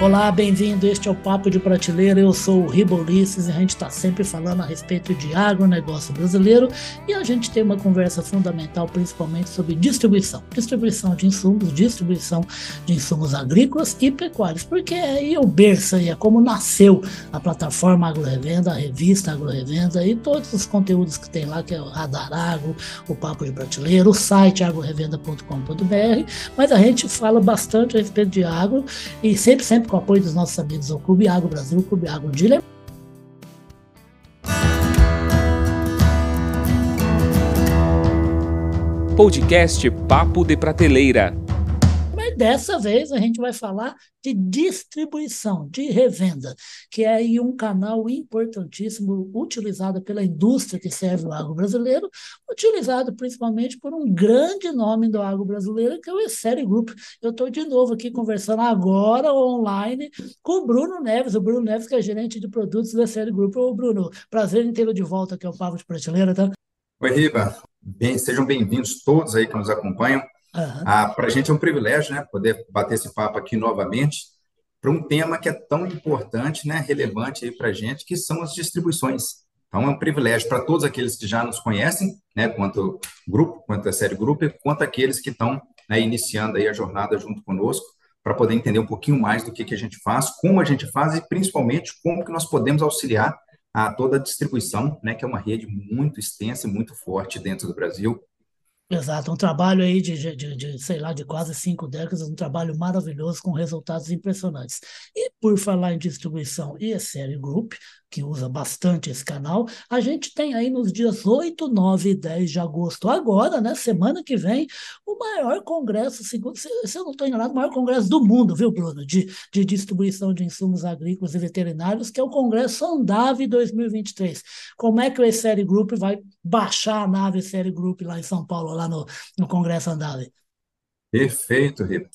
Olá, bem-vindo, este é o Papo de Prateleira, eu sou o Ribolices e a gente está sempre falando a respeito de agronegócio brasileiro e a gente tem uma conversa fundamental principalmente sobre distribuição, distribuição de insumos agrícolas e pecuários, porque aí é o berço, é como nasceu a plataforma AgroRevenda, a revista AgroRevenda e todos os conteúdos que tem lá, que é o Radar Agro, o Papo de Prateleira, o site agrorevenda.com.br, mas a gente fala bastante a respeito de agro e sempre com o apoio dos nossos amigos do Clube Agro Brasil, Clube Agro Dilma. Podcast Papo de Prateleira. Mas dessa vez a gente vai falar de distribuição, de revenda, que é aí um canal importantíssimo utilizado pela indústria que serve o agro brasileiro, utilizado principalmente por um grande nome do agro brasileiro, que é o Essere Group. Eu estou de novo aqui conversando agora online com o Bruno Neves que é gerente de produtos do Essere Group. Ô Bruno, prazer em tê-lo de volta aqui ao Papo de Prateleira, tá? Oi, Riba. Sejam bem-vindos todos aí que nos acompanham. Para a gente é um privilégio, né, poder bater esse papo aqui novamente para um tema que é tão importante, né, relevante aí para a gente, que são as distribuições. Então, é um privilégio para todos aqueles que já nos conhecem, né, quanto grupo, quanto a série grupo, e quanto aqueles que estão, né, iniciando aí a jornada junto conosco, para poder entender um pouquinho mais do que a gente faz, como a gente faz e, principalmente, como que nós podemos auxiliar a toda a distribuição, né, que é uma rede muito extensa e muito forte dentro do Brasil. Exato, um trabalho aí de quase 5 décadas, um trabalho maravilhoso com resultados impressionantes. E por falar em distribuição e Essere Group, que usa bastante esse canal, a gente tem aí nos dias 8, 9 e 10 de agosto, agora, né, semana que vem, o maior congresso, se eu não estou enganado, o maior congresso do mundo, viu, Bruno, de distribuição de insumos agrícolas e veterinários, que é o Congresso ANDAV 2023. Como é que o Essere Group vai baixar a nave Essere Group lá em São Paulo, lá no Congresso ANDAV? Perfeito, Rita.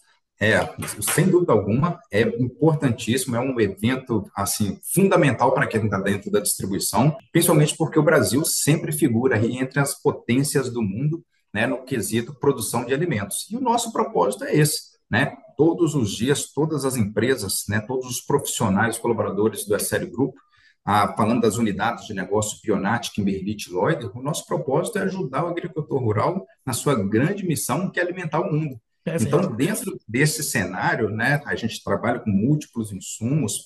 Sem dúvida alguma, é importantíssimo, é um evento assim, fundamental para quem está dentro da distribuição, principalmente porque o Brasil sempre figura aí entre as potências do mundo, né, no quesito produção de alimentos. E o nosso propósito é esse, né? Todos os dias, todas as empresas, né, todos os profissionais, colaboradores do Essere Group, falando das unidades de negócio Bionat, Kimberlit, Loyder, o nosso propósito é ajudar o agricultor rural na sua grande missão, que é alimentar o mundo. Perfeito. Então, dentro desse cenário, né, a gente trabalha com múltiplos insumos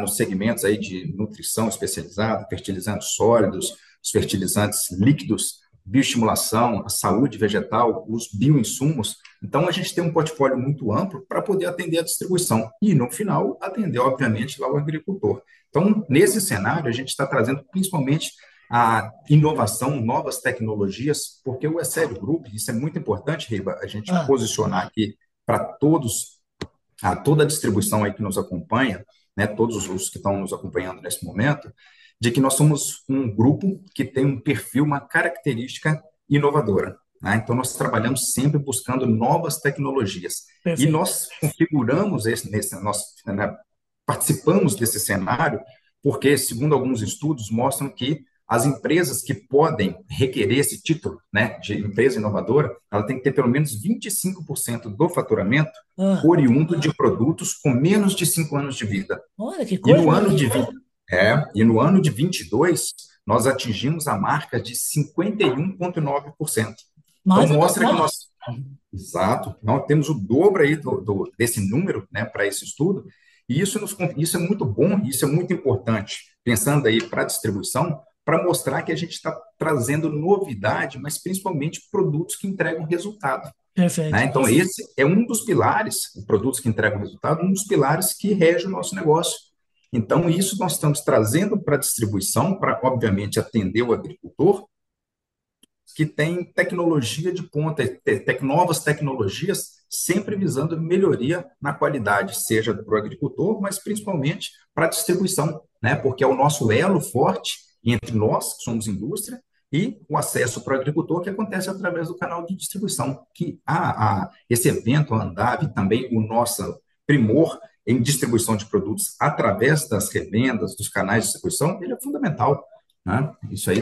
nos segmentos aí de nutrição especializada, fertilizantes sólidos, os fertilizantes líquidos, bioestimulação, a saúde vegetal, os bioinsumos. Então, a gente tem um portfólio muito amplo para poder atender a distribuição e, no final, atender, obviamente, lá o agricultor. Então, nesse cenário, a gente está trazendo principalmente a inovação, novas tecnologias, porque o Essere Group, isso é muito importante, Riba, a gente posicionar aqui para todos, a toda a distribuição aí que nos acompanha, né, todos os que estão nos acompanhando nesse momento, de que nós somos um grupo que tem um perfil, uma característica inovadora. Né? Então, nós trabalhamos sempre buscando novas tecnologias. Perfeito. E nós configuramos, participamos desse cenário, porque, segundo alguns estudos, mostram que as empresas que podem requerer esse título, né, de empresa inovadora, ela tem que ter pelo menos 25% do faturamento oriundo de produtos com menos de 5 anos de vida. Olha que coisa! E no ano de 22, nós atingimos a marca de 51,9%. Então, mostra que nós... Exato. Nós temos o dobro aí desse número, né, para esse estudo. E isso é muito bom, isso é muito importante. Pensando aí para a distribuição, para mostrar que a gente está trazendo novidade, mas principalmente produtos que entregam resultado. Perfeito. Né? Então, esse é um dos pilares, produtos que entregam resultado, um dos pilares que rege o nosso negócio. Então, isso nós estamos trazendo para a distribuição, para, obviamente, atender o agricultor, que tem tecnologia de ponta, novas tecnologias, sempre visando melhoria na qualidade, seja para o agricultor, mas principalmente para a distribuição, né? Porque é o nosso elo forte entre nós, que somos indústria, e o acesso para o agricultor, que acontece através do canal de distribuição, que esse evento, a ANDAV, também o nosso primor em distribuição de produtos através das revendas, dos canais de distribuição, ele é fundamental. Né? Isso aí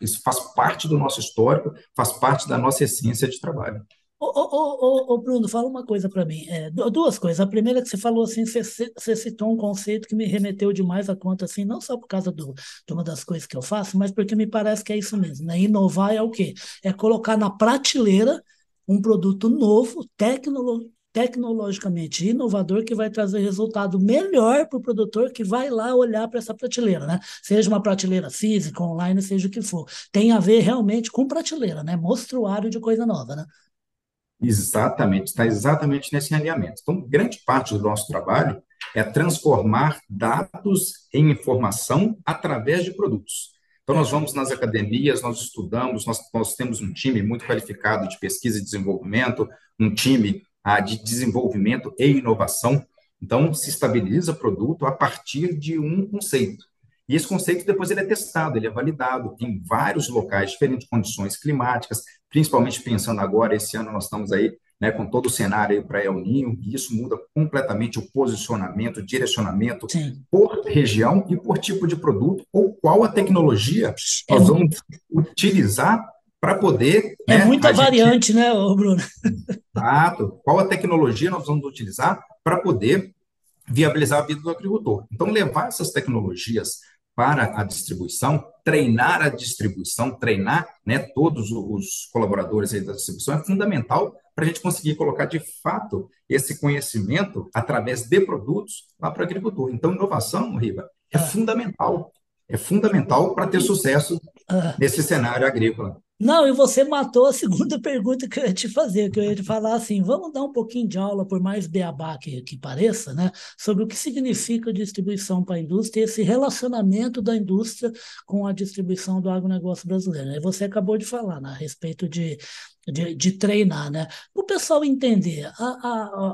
isso faz parte do nosso histórico, faz parte da nossa essência de trabalho. Ô, Bruno, fala uma coisa para mim. Duas coisas. A primeira é que você falou assim, você citou um conceito que me remeteu demais à conta, assim, não só por causa de uma das coisas que eu faço, mas porque me parece que é isso mesmo, né? Inovar é o quê? É colocar na prateleira um produto novo, tecnologicamente inovador, que vai trazer resultado melhor para o produtor que vai lá olhar para essa prateleira, né? Seja uma prateleira física, online, seja o que for. Tem a ver realmente com prateleira, né? Mostruário de coisa nova, né? Exatamente, está exatamente nesse alinhamento. Então, grande parte do nosso trabalho é transformar dados em informação através de produtos. Então, nós vamos nas academias, nós estudamos, nós temos um time muito qualificado de pesquisa e desenvolvimento, um time de desenvolvimento e inovação. Então, se estabiliza produto a partir de um conceito. E esse conceito, depois, ele é testado, ele é validado em vários locais, diferentes condições climáticas, principalmente pensando agora, esse ano nós estamos aí, né, com todo o cenário para El Niño, e isso muda completamente o posicionamento, o direcionamento. Sim. Por região e por tipo de produto, ou qual a tecnologia nós vamos utilizar para poder... muita variante, né, Bruno? Exato. Qual a tecnologia nós vamos utilizar para poder viabilizar a vida do agricultor. Então, levar essas tecnologias para a distribuição, treinar a distribuição, treinar, né, todos os colaboradores aí da distribuição é fundamental para a gente conseguir colocar, de fato, esse conhecimento através de produtos lá para o agricultor. Então, inovação, Riba, é fundamental. É fundamental para ter sucesso nesse cenário agrícola. Não, e você matou a segunda pergunta que eu ia te fazer, que eu ia te falar assim, vamos dar um pouquinho de aula, por mais beabá que pareça, né, sobre o que significa distribuição para a indústria e esse relacionamento da indústria com a distribuição do agronegócio brasileiro. E você acabou de falar, né, a respeito de treinar, né? Para o pessoal entender,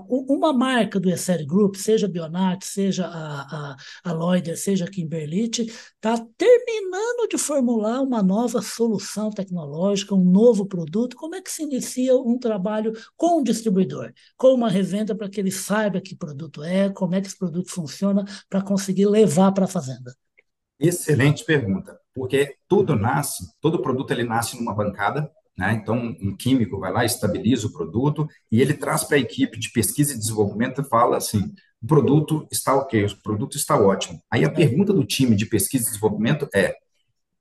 uma marca do Essere Group, seja a Bionat, seja a Loyder, seja a Kimberlit, está terminando de formular uma nova solução tecnológica, um novo produto. Como é que se inicia um trabalho com o distribuidor, com uma revenda, para que ele saiba que produto é, como é que esse produto funciona, para conseguir levar para a fazenda? Excelente pergunta, porque todo produto ele nasce numa bancada, né? Então, um químico vai lá, estabiliza o produto e ele traz para a equipe de pesquisa e desenvolvimento e fala assim, o produto está ok, o produto está ótimo. Aí a pergunta do time de pesquisa e desenvolvimento é,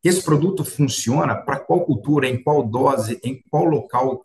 esse produto funciona para qual cultura, em qual dose, em qual local,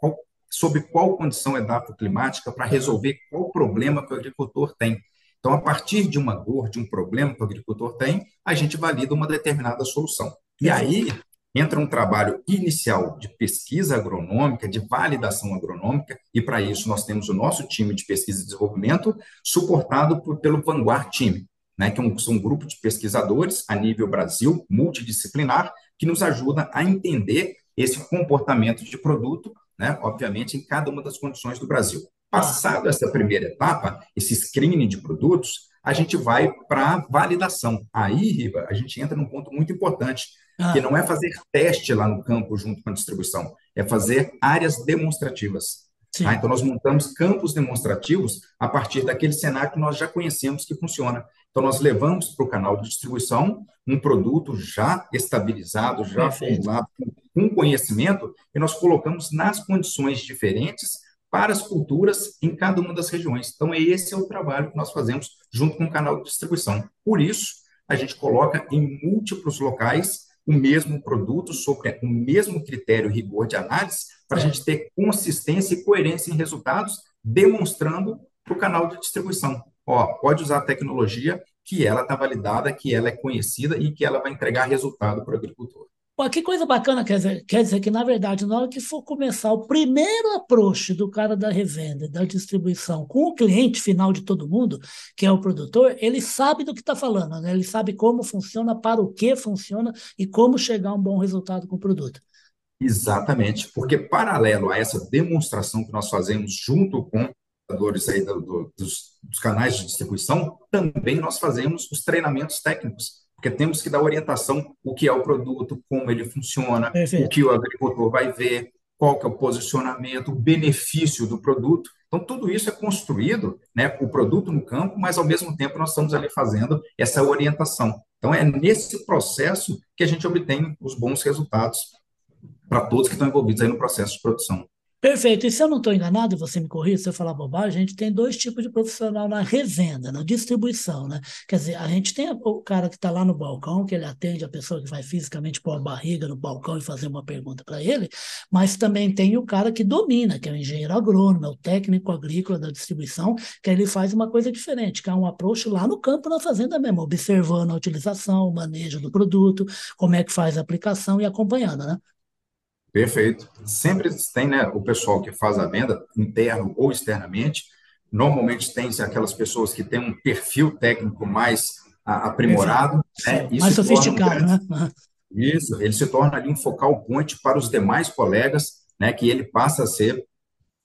sob qual condição edafoclimática, para resolver qual problema que o agricultor tem. Então, a partir de uma dor, de um problema que o agricultor tem, a gente valida uma determinada solução. E aí... entra um trabalho inicial de pesquisa agronômica, de validação agronômica, e para isso nós temos o nosso time de pesquisa e desenvolvimento, suportado pelo Vanguard Team, né, que são um grupo de pesquisadores a nível Brasil, multidisciplinar, que nos ajuda a entender esse comportamento de produto, né, obviamente, em cada uma das condições do Brasil. Passado essa primeira etapa, esse screening de produtos, a gente vai para a validação. Aí, Riva, a gente entra num ponto muito importante, que não é fazer teste lá no campo junto com a distribuição, é fazer áreas demonstrativas. Tá? Então, nós montamos campos demonstrativos a partir daquele cenário que nós já conhecemos que funciona. Então, nós levamos para o canal de distribuição um produto já estabilizado, já formulado, com conhecimento, e nós colocamos nas condições diferentes para as culturas em cada uma das regiões. Então, esse é o trabalho que nós fazemos junto com o canal de distribuição. Por isso, a gente coloca em múltiplos locais o mesmo produto, sobre o mesmo critério e rigor de análise, para a gente ter consistência e coerência em resultados, demonstrando para o canal de distribuição. Pode usar a tecnologia, que ela está validada, que ela é conhecida e que ela vai entregar resultado para o agricultor. Pô, que coisa bacana, quer dizer que, na verdade, na hora que for começar o primeiro approach do cara da revenda, da distribuição, com o cliente final de todo mundo, que é o produtor, ele sabe do que está falando, né? Ele sabe como funciona, para o que funciona e como chegar a um bom resultado com o produto. Exatamente, porque paralelo a essa demonstração que nós fazemos junto com os aí dos canais de distribuição, também nós fazemos os treinamentos técnicos. Porque temos que dar orientação, o que é o produto, como ele funciona, o que o agricultor vai ver, qual que é o posicionamento, o benefício do produto. Então, tudo isso é construído, né, o produto no campo, mas, ao mesmo tempo, nós estamos ali fazendo essa orientação. Então, é nesse processo que a gente obtém os bons resultados para todos que estão envolvidos aí no processo de produção. Perfeito. E se eu não estou enganado, você me corrija se eu falar bobagem, a gente tem dois tipos de profissional na revenda, na distribuição, né? Quer dizer, a gente tem o cara que está lá no balcão, que ele atende a pessoa que vai fisicamente pôr a barriga no balcão e fazer uma pergunta para ele, mas também tem o cara que domina, que é o engenheiro agrônomo, é o técnico agrícola da distribuição, que ele faz uma coisa diferente, que é um approach lá no campo, na fazenda mesmo, observando a utilização, o manejo do produto, como é que faz a aplicação e acompanhando, né? Perfeito. Sempre tem, né, o pessoal que faz a venda, interno ou externamente. Normalmente tem aquelas pessoas que têm um perfil técnico mais aprimorado. Né? Isso mais sofisticado, né? Isso. Ele se torna ali um focal point para os demais colegas, né, que ele passa a ser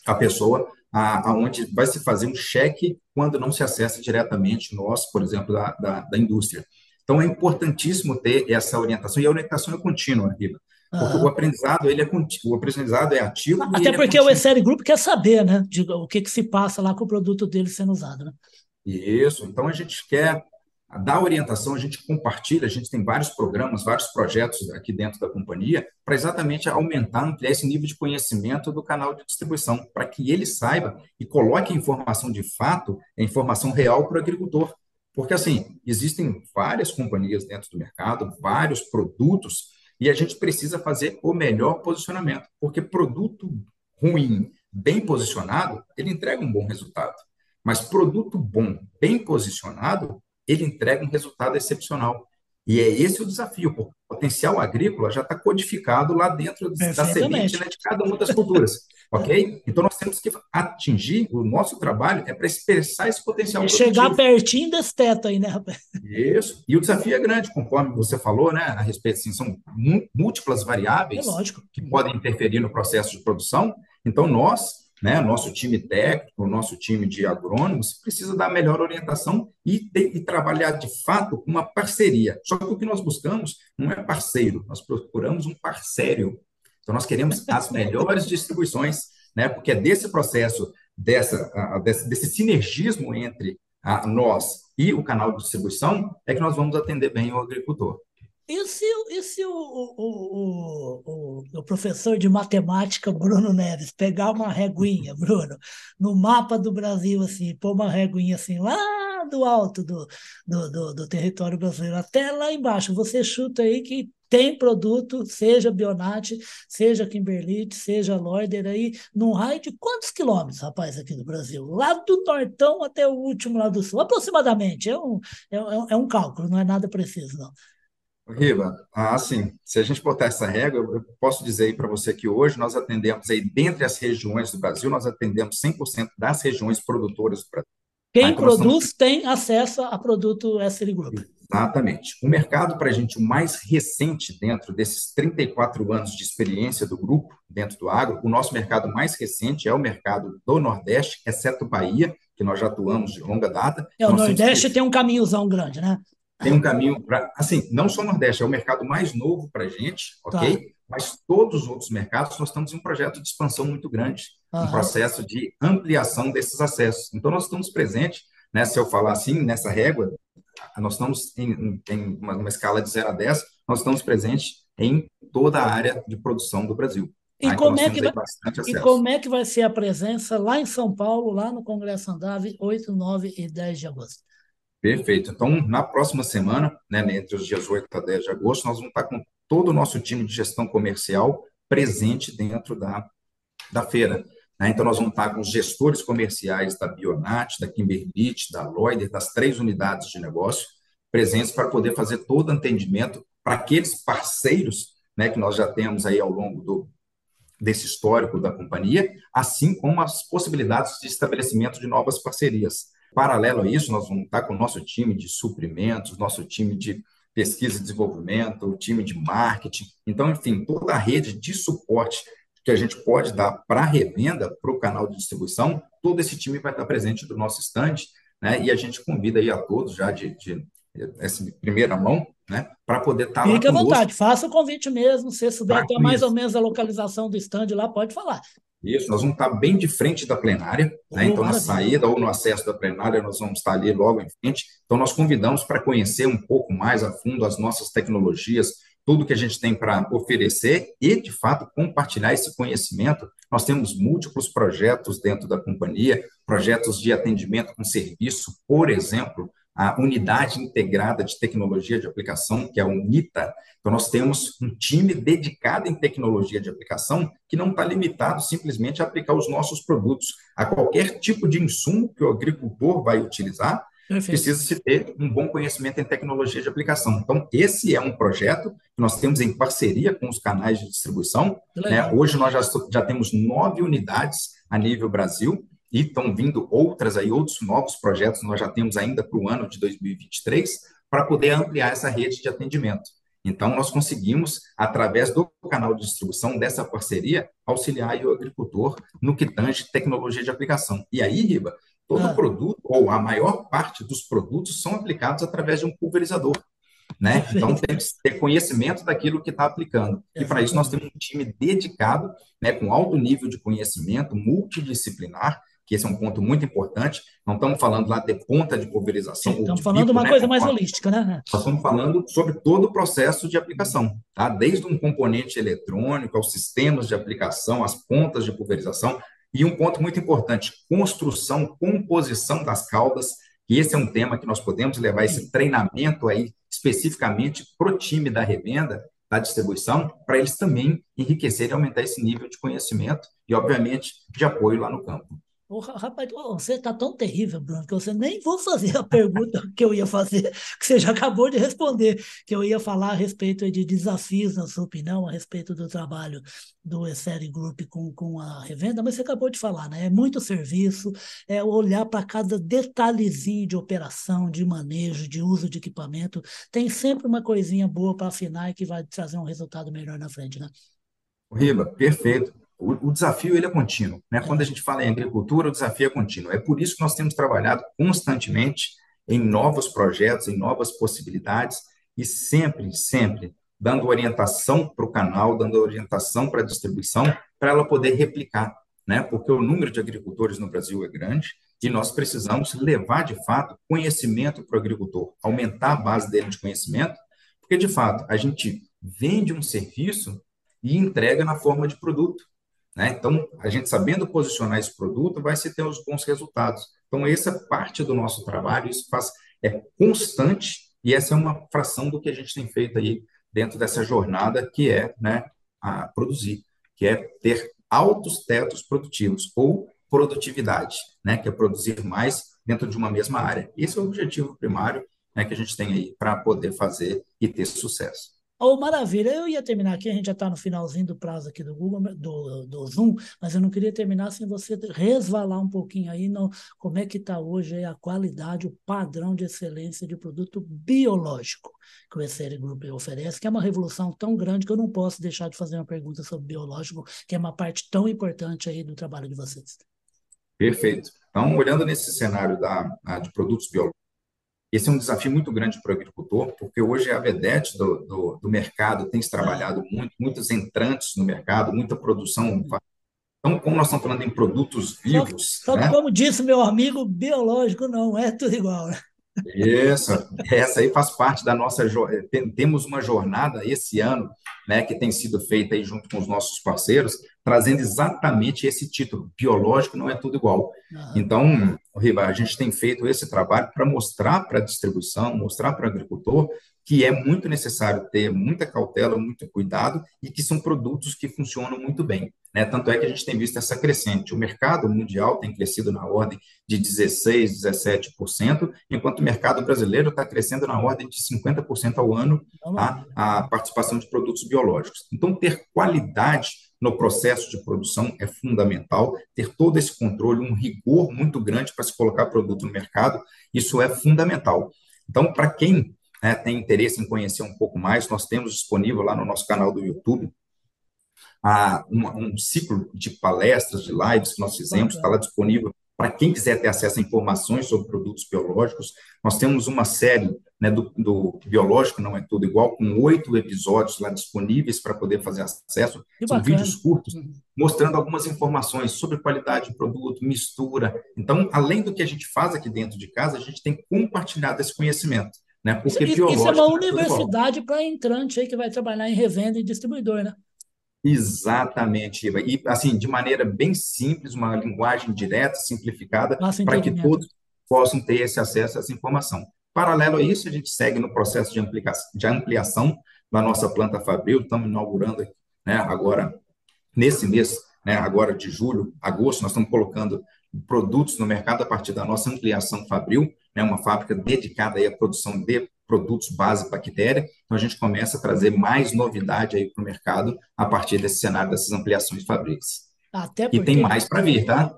a pessoa aonde vai se fazer um cheque quando não se acessa diretamente nós, por exemplo, da indústria. Então, é importantíssimo ter essa orientação. E a orientação é contínua, Riva. Porque o aprendizado, ele é contínuo, o aprendizado é ativo. Até porque o Essere Group quer saber, né, o que se passa lá com o produto dele sendo usado, né? Isso, então a gente quer dar orientação, a gente compartilha, a gente tem vários programas, vários projetos aqui dentro da companhia para exatamente aumentar, ampliar esse nível de conhecimento do canal de distribuição, para que ele saiba e coloque a informação de fato, a informação real para o agricultor. Porque, assim, existem várias companhias dentro do mercado, vários produtos. E a gente precisa fazer o melhor posicionamento, porque produto ruim, bem posicionado, ele entrega um bom resultado. Mas produto bom, bem posicionado, ele entrega um resultado excepcional. E é esse o desafio, porque o potencial agrícola já está codificado lá dentro da semente, né, de cada uma das culturas. Ok? Então, nós temos que atingir, o nosso trabalho é para expressar esse potencial produtivo. Chegar pertinho desse teto aí, né, rapaz? Isso. E o desafio é grande, conforme você falou, né, a respeito, assim, são múltiplas variáveis que podem interferir no processo de produção. Então, nós, né, nosso time técnico, nosso time de agrônomos, precisa dar a melhor orientação e trabalhar, de fato, uma parceria. Só que o que nós buscamos não é parceiro, nós procuramos um parceiro. Então, nós queremos as melhores distribuições, né? Porque é desse processo, desse sinergismo entre nós e o canal de distribuição é que nós vamos atender bem o agricultor. E se o professor de matemática, Bruno Neves, pegar uma reguinha, Bruno, no mapa do Brasil, assim, pôr uma reguinha assim lá do alto do território brasileiro até lá embaixo, você chuta aí que tem produto, seja Bionat, seja Kimberlit, seja Loyder, aí, num raio de quantos quilômetros, rapaz, aqui do Brasil? Lá do Nortão até o último lá do Sul, aproximadamente. É um cálculo, não é nada preciso, não. Riva, assim, se a gente botar essa régua, eu posso dizer aí para você que hoje nós atendemos, aí, dentre as regiões do Brasil, nós atendemos 100% das regiões produtoras do Brasil. Quem produz tem acesso a produto Essere Group. Exatamente. O mercado, para a gente, o mais recente dentro desses 34 anos de experiência do grupo, dentro do agro, o nosso mercado mais recente é o mercado do Nordeste, exceto Bahia, que nós já atuamos de longa data. O Nordeste tem um caminhozão grande, né? Tem um caminho, assim, não só o Nordeste, é o mercado mais novo para a gente, ok? Tá. Mas todos os outros mercados, nós estamos em um projeto de expansão muito grande, um processo de ampliação desses acessos. Então, nós estamos presentes, né, se eu falar assim, nessa régua, nós estamos em uma escala de 0 a 10, nós estamos presentes em toda a área de produção do Brasil. E, como é que vai ser a presença lá em São Paulo, lá no Congresso ANDAV, 8, 9 e 10 de agosto? Perfeito. Então, na próxima semana, né, entre os dias 8 a 10 de agosto, nós vamos estar com todo o nosso time de gestão comercial presente dentro da feira. Então, nós vamos estar com os gestores comerciais da Bionat, da Kimberlit, da Loyder, das 3 unidades de negócio, presentes para poder fazer todo o atendimento para aqueles parceiros, né, que nós já temos aí ao longo desse histórico da companhia, assim como as possibilidades de estabelecimento de novas parcerias. Paralelo a isso, nós vamos estar com o nosso time de suprimentos, nosso time de pesquisa e desenvolvimento, o time de marketing. Então, enfim, toda a rede de suporte que a gente pode dar para a revenda, para o canal de distribuição, todo esse time vai estar presente do nosso stand, né? E a gente convida aí a todos já de primeira mão, né? Para poder estar lá conosco. Fique à vontade, faça o convite mesmo, se souber até mais ou menos a localização do stand lá, pode falar. Isso, nós vamos estar bem de frente da plenária, né? Então, na saída ou no acesso da plenária, nós vamos estar ali logo em frente. Então, nós convidamos para conhecer um pouco mais a fundo as nossas tecnologias, tudo que a gente tem para oferecer e, de fato, compartilhar esse conhecimento. Nós temos múltiplos projetos dentro da companhia, projetos de atendimento com serviço, por exemplo, a Unidade Integrada de Tecnologia de Aplicação, que é a UNITA. Então, nós temos um time dedicado em tecnologia de aplicação que não está limitado simplesmente a aplicar os nossos produtos a qualquer tipo de insumo que o agricultor vai utilizar. Precisa-se ter um bom conhecimento em tecnologia de aplicação. Então, esse é um projeto que nós temos em parceria com os canais de distribuição. Né? Hoje, nós já temos 9 unidades a nível Brasil e estão vindo outras aí, outros novos projetos, nós já temos ainda para o ano de 2023, para poder ampliar essa rede de atendimento. Então, nós conseguimos, através do canal de distribuição dessa parceria, auxiliar o agricultor no que tange tecnologia de aplicação. E aí, Riba, todo produto, ou a maior parte dos produtos, são aplicados através de um pulverizador, né? Então, tem que ter conhecimento daquilo que está aplicando. E, para isso, nós temos um time dedicado, né, com alto nível de conhecimento, multidisciplinar, que esse é um ponto muito importante. Não estamos falando lá de ponta de pulverização. Estamos falando de uma coisa mais holística, né? Nós estamos falando sobre todo o processo de aplicação, tá? Desde um componente eletrônico, aos sistemas de aplicação, às pontas de pulverização. E um ponto muito importante, construção, composição das caudas, que esse é um tema que nós podemos levar esse treinamento aí especificamente para o time da revenda, da distribuição, para eles também enriquecerem e aumentar esse nível de conhecimento e, obviamente, de apoio lá no campo. Oh, rapaz, você está tão terrível, Bruno, que você nem vou fazer a pergunta que eu ia fazer, que você já acabou de responder, que eu ia falar a respeito de desafios, na sua opinião, a respeito do trabalho do Essere Group com a revenda, mas você acabou de falar, né? É muito serviço, é olhar para cada detalhezinho de operação, de manejo, de uso de equipamento, tem sempre uma coisinha boa para afinar e que vai trazer um resultado melhor na frente, né? Riba, perfeito. O desafio ele é contínuo, né? Quando a gente fala em agricultura, o desafio é contínuo. É por isso que nós temos trabalhado constantemente em novos projetos, em novas possibilidades e sempre, sempre dando orientação para o canal, dando orientação para a distribuição, para ela poder replicar, né? Porque o número de agricultores no Brasil é grande e nós precisamos levar, de fato, conhecimento para o agricultor, aumentar a base dele de conhecimento, porque, de fato, a gente vende um serviço e entrega na forma de produto. Né? Então, a gente sabendo posicionar esse produto, vai se ter os bons resultados. Então, essa parte do nosso trabalho, isso é constante, e essa é uma fração do que a gente tem feito aí dentro dessa jornada, que é, né, a produzir, que é ter altos tetos produtivos, ou produtividade, né, que é produzir mais dentro de uma mesma área. Esse é o objetivo primário, né, que a gente tem aí para poder fazer e ter sucesso. Oh, maravilha, eu ia terminar aqui, a gente já está no finalzinho do prazo aqui do Google, do Zoom, mas eu não queria terminar sem você resvalar um pouquinho aí no, como é que está hoje a qualidade, o padrão de excelência de produto biológico que o Essere Group oferece, que é uma revolução tão grande que eu não posso deixar de fazer uma pergunta sobre biológico, que é uma parte tão importante aí do trabalho de vocês. Perfeito. Então, olhando nesse cenário de produtos biológicos, esse é um desafio muito grande para o agricultor, porque hoje a vedete do mercado tem se trabalhado muito, muitos entrantes no mercado, muita produção. Então, como nós estamos falando em produtos vivos... Só né? Como disse meu amigo, biológico não é tudo igual. Né? Isso, essa aí faz parte da nossa... Temos uma jornada esse ano, né, que tem sido feita aí junto com os nossos parceiros, trazendo exatamente esse título, biológico não é tudo igual. Então, Riba, a gente tem feito esse trabalho para mostrar para a distribuição, mostrar para o agricultor que é muito necessário ter muita cautela, muito cuidado e que são produtos que funcionam muito bem, né? Tanto é que a gente tem visto essa crescente. O mercado mundial tem crescido na ordem de 16%, 17%, enquanto o mercado brasileiro está crescendo na ordem de 50% ao ano, tá? A participação de produtos biológicos. Então, ter qualidade no processo de produção é fundamental, ter todo esse controle, um rigor muito grande para se colocar produto no mercado, isso é fundamental. Então, para quem, né, tem interesse em conhecer um pouco mais, nós temos disponível lá no nosso canal do YouTube um ciclo de palestras, de lives que nós fizemos, está lá disponível para quem quiser ter acesso a informações sobre produtos biológicos. Nós temos uma série, né, do biológico não é tudo igual, com 8 episódios lá disponíveis para poder fazer acesso. São vídeos curtos, mostrando algumas informações sobre qualidade de produto, mistura. Então, além do que a gente faz aqui dentro de casa, a gente tem compartilhado esse conhecimento, Né? Porque isso é uma universidade para entrante aí que vai trabalhar em revenda e distribuidor, né? Exatamente, Iva. E assim, de maneira bem simples, uma linguagem direta, simplificada, para que todos possam ter esse acesso a essa informação. Paralelo a isso, a gente segue no processo de ampliação da nossa planta Fabril. Estamos inaugurando, né, agora, nesse mês, né, agora de julho, agosto, nós estamos colocando produtos no mercado a partir da nossa ampliação Fabril, né, uma fábrica dedicada aí à produção de produtos base bactéria. Então, a gente começa a trazer mais novidade para o mercado a partir desse cenário dessas ampliações de fábricas. Até porque... E tem mais para vir, tá?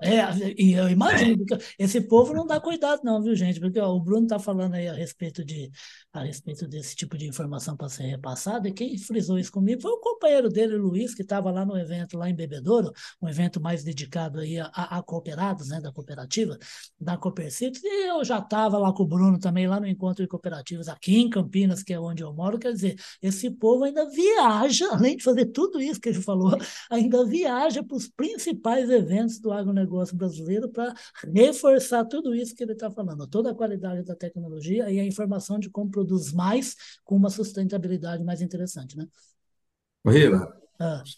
E eu imagino. É. Esse povo não dá cuidado não, viu, gente? Porque ó, o Bruno está falando aí a respeito desse tipo de informação para ser repassada, e quem frisou isso comigo foi o companheiro dele, o Luiz, que estava lá no evento, lá em Bebedouro, um evento mais dedicado aí a cooperados, né, da cooperativa, da Copercitos, e eu já estava lá com o Bruno também, lá no encontro de cooperativas aqui em Campinas, que é onde eu moro. Quer dizer, esse povo ainda viaja, além de fazer tudo isso que ele falou, ainda viaja para os principais eventos do agronegócio brasileiro para reforçar tudo isso que ele está falando, toda a qualidade da tecnologia e a informação de como produz mais com uma sustentabilidade mais interessante, né? Riva,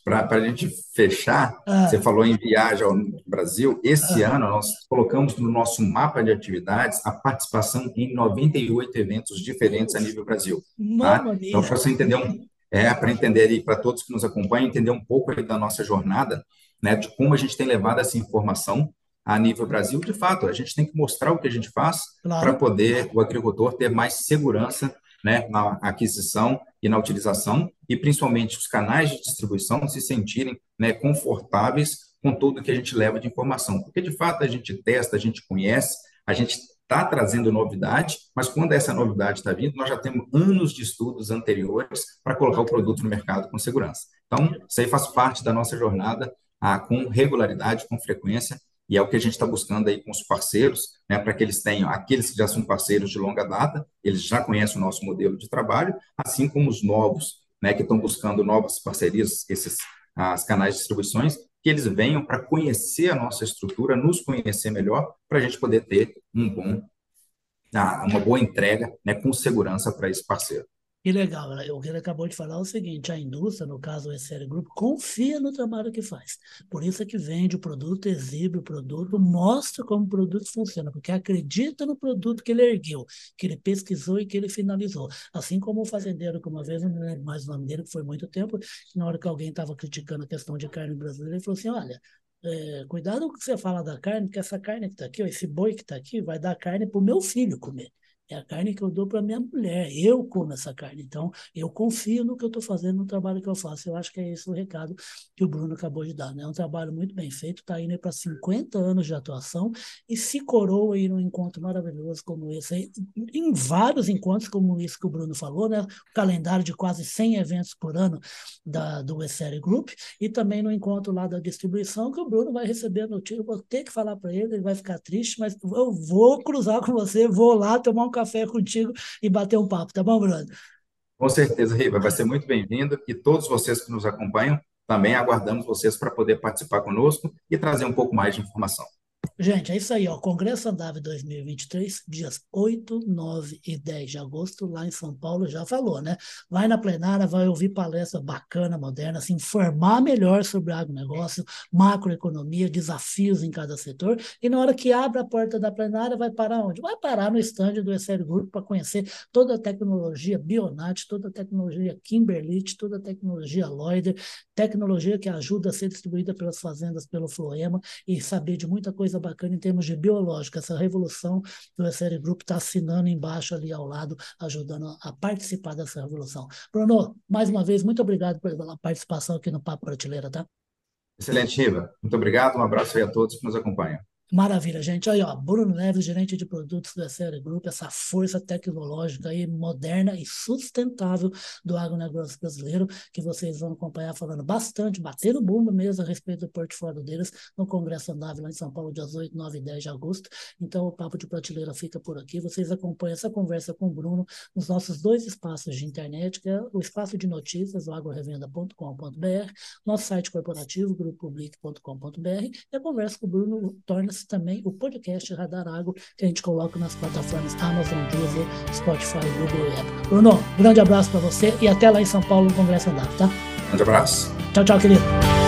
para a gente fechar, você falou em viagem ao Brasil, esse ano nós colocamos no nosso mapa de atividades a participação em 98 eventos diferentes a nível Brasil. Tá? Então, para você entender, para entender aí, para todos que nos acompanham, entender um pouco aí da nossa jornada, né, de como a gente tem levado essa informação a nível Brasil. De fato, a gente tem que mostrar o que a gente faz para poder o agricultor ter mais segurança, né, na aquisição e na utilização, e principalmente os canais de distribuição se sentirem, né, confortáveis com tudo que a gente leva de informação. Porque, de fato, a gente testa, a gente conhece, a gente está trazendo novidade, mas quando essa novidade está vindo, nós já temos anos de estudos anteriores para colocar o produto no mercado com segurança. Então, isso aí faz parte da nossa jornada, com regularidade, com frequência, e é o que a gente está buscando aí com os parceiros, né, para que eles tenham, aqueles que já são parceiros de longa data, eles já conhecem o nosso modelo de trabalho, assim como os novos, né, que estão buscando novas parcerias, esses canais de distribuições, que eles venham para conhecer a nossa estrutura, nos conhecer melhor, para a gente poder ter uma boa entrega, né, com segurança para esse parceiro. Que legal, o que ele acabou de falar é o seguinte: a indústria, no caso o Essere Group, confia no trabalho que faz. Por isso é que vende o produto, exibe o produto, mostra como o produto funciona, porque acredita no produto que ele ergueu, que ele pesquisou e que ele finalizou. Assim como o fazendeiro, que uma vez, não lembro mais o nome dele, que foi muito tempo, na hora que alguém estava criticando a questão de carne brasileira, ele falou assim: olha, cuidado com o que você fala da carne, porque essa carne que está aqui, ó, esse boi que está aqui, vai dar carne para o meu filho comer. É a carne que eu dou para minha mulher, eu como essa carne, então eu confio no que eu estou fazendo, no trabalho que eu faço. Eu acho que é esse o recado que o Bruno acabou de dar, né? É um trabalho muito bem feito, está indo para 50 anos de atuação e se coroa aí num encontro maravilhoso como esse, aí, em vários encontros como isso que o Bruno falou, né? O calendário de quase 100 eventos por ano do Essere Group, e também no encontro lá da distribuição, que o Bruno vai receber a notícia. Eu vou ter que falar para ele vai ficar triste, mas eu vou cruzar com você, vou lá tomar um café contigo e bater um papo, tá bom, Bruno? Com certeza, Riva, vai ser muito bem-vindo, e todos vocês que nos acompanham, também aguardamos vocês para poder participar conosco e trazer um pouco mais de informação. Gente, é isso aí, ó. Congresso ANDAV 2023, dias 8, 9 e 10 de agosto, lá em São Paulo, já falou, né? Vai na plenária, vai ouvir palestra bacana, moderna, se informar melhor sobre agronegócio, macroeconomia, desafios em cada setor, e na hora que abre a porta da plenária, vai parar onde? Vai parar no estande do Essere Group para conhecer toda a tecnologia Bionat, toda a tecnologia Kimberlit, toda a tecnologia Loyder, tecnologia que ajuda a ser distribuída pelas fazendas, pelo Floema, e saber de muita coisa bacana em termos de biológica. Essa revolução do Essere Group está assinando embaixo ali ao lado, ajudando a participar dessa revolução. Bruno, mais uma vez, muito obrigado pela participação aqui no Papo Prateleira, tá? Excelente, Riva. Muito obrigado, um abraço aí a todos que nos acompanham. Maravilha, gente. Aí, ó, Bruno Neves, gerente de produtos do Essere Group, essa força tecnológica aí, moderna e sustentável do agronegócio brasileiro, que vocês vão acompanhar falando bastante, bater o bumbo mesmo a respeito do portfólio deles no Congresso ANDAV lá em São Paulo, dias 8, 9 e 10 de agosto. Então, o Papo de Prateleira fica por aqui. Vocês acompanham essa conversa com o Bruno nos nossos dois espaços de internet, que é o espaço de notícias, o agrorevenda.com.br, nosso site corporativo, grupopublic.com.br, e a conversa com o Bruno torna-se ouça também o podcast Radar Agro, que a gente coloca nas plataformas Amazon, Deezer, Spotify, Google e Apple. Bruno, um grande abraço para você e até lá em São Paulo no Congresso ANDAV, tá? Um grande abraço. Tchau, tchau, querido.